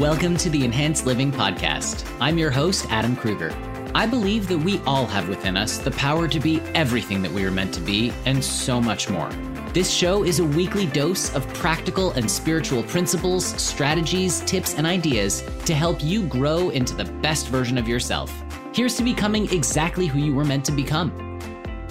Welcome to the Enhanced Living Podcast. I'm your host, Adam Krueger. I believe that we all have within us the power to be everything that we are meant to be and so much more. This show is a weekly dose of practical and spiritual principles, strategies, tips, and ideas to help you grow into the best version of yourself. Here's to becoming exactly who you were meant to become.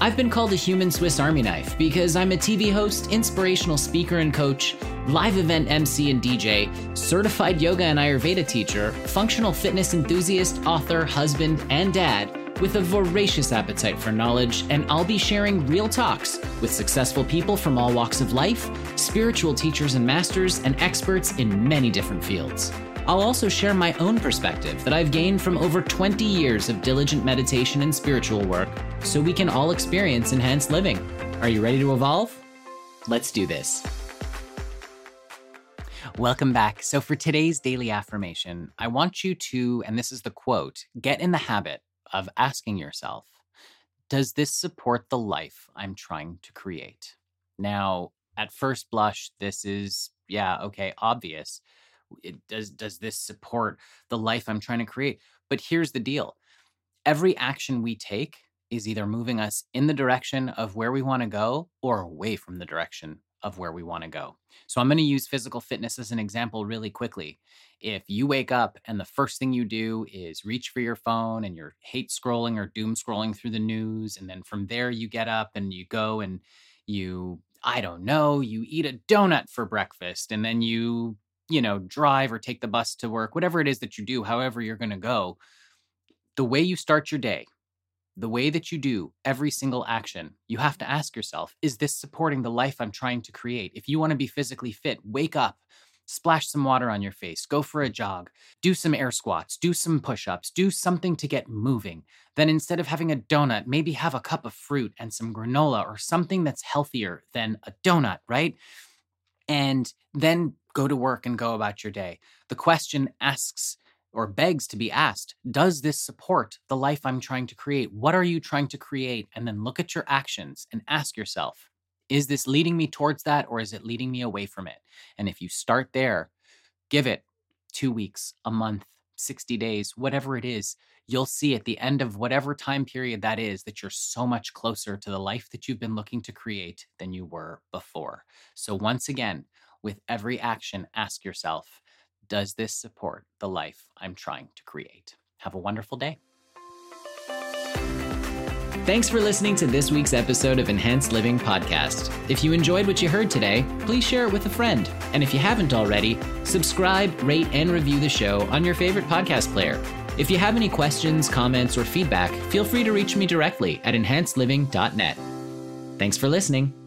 I've been called a human Swiss Army knife because I'm a TV host, inspirational speaker and coach, live event MC and DJ, certified yoga and Ayurveda teacher, functional fitness enthusiast, author, husband, and dad with a voracious appetite for knowledge, and I'll be sharing real talks with successful people from all walks of life, spiritual teachers and masters, and experts in many different fields. I'll also share my own perspective that I've gained from over 20 years of diligent meditation and spiritual work so we can all experience enhanced living. Are you ready to evolve? Let's do this. Welcome back. So for today's daily affirmation, I want you to, and this is the quote, get in the habit of asking yourself, does this support the life I'm trying to create? Now, at first blush, this is, obvious. Does this support the life I'm trying to create? But here's the deal. Every action we take is either moving us in the direction of where we want to go or away from the direction of where we want to go. So I'm going to use physical fitness as an example really quickly. If you wake up and the first thing you do is reach for your phone and you're hate scrolling or doom scrolling through the news, and then from there you get up and you go and you eat a donut for breakfast, and then you drive or take the bus to work, whatever it is that you do, however you're going to go, the way you start your day, the way that you do every single action, you have to ask yourself, is this supporting the life I'm trying to create? If you want to be physically fit, wake up, splash some water on your face, go for a jog, do some air squats, do some push-ups, do something to get moving. Then instead of having a donut, maybe have a cup of fruit and some granola or something that's healthier than a donut, right? And then go to work and go about your day. The question asks or begs to be asked, does this support the life I'm trying to create? What are you trying to create? And then look at your actions and ask yourself, is this leading me towards that or is it leading me away from it? And if you start there, give it 2 weeks, a month, 60 days, whatever it is, you'll see at the end of whatever time period that is that you're so much closer to the life that you've been looking to create than you were before. So once again, with every action, ask yourself, does this support the life I'm trying to create? Have a wonderful day. Thanks for listening to this week's episode of Enhanced Living Podcast. If you enjoyed what you heard today, please share it with a friend. And if you haven't already, subscribe, rate, and review the show on your favorite podcast player. If you have any questions, comments, or feedback, feel free to reach me directly at enhancedliving.net. Thanks for listening.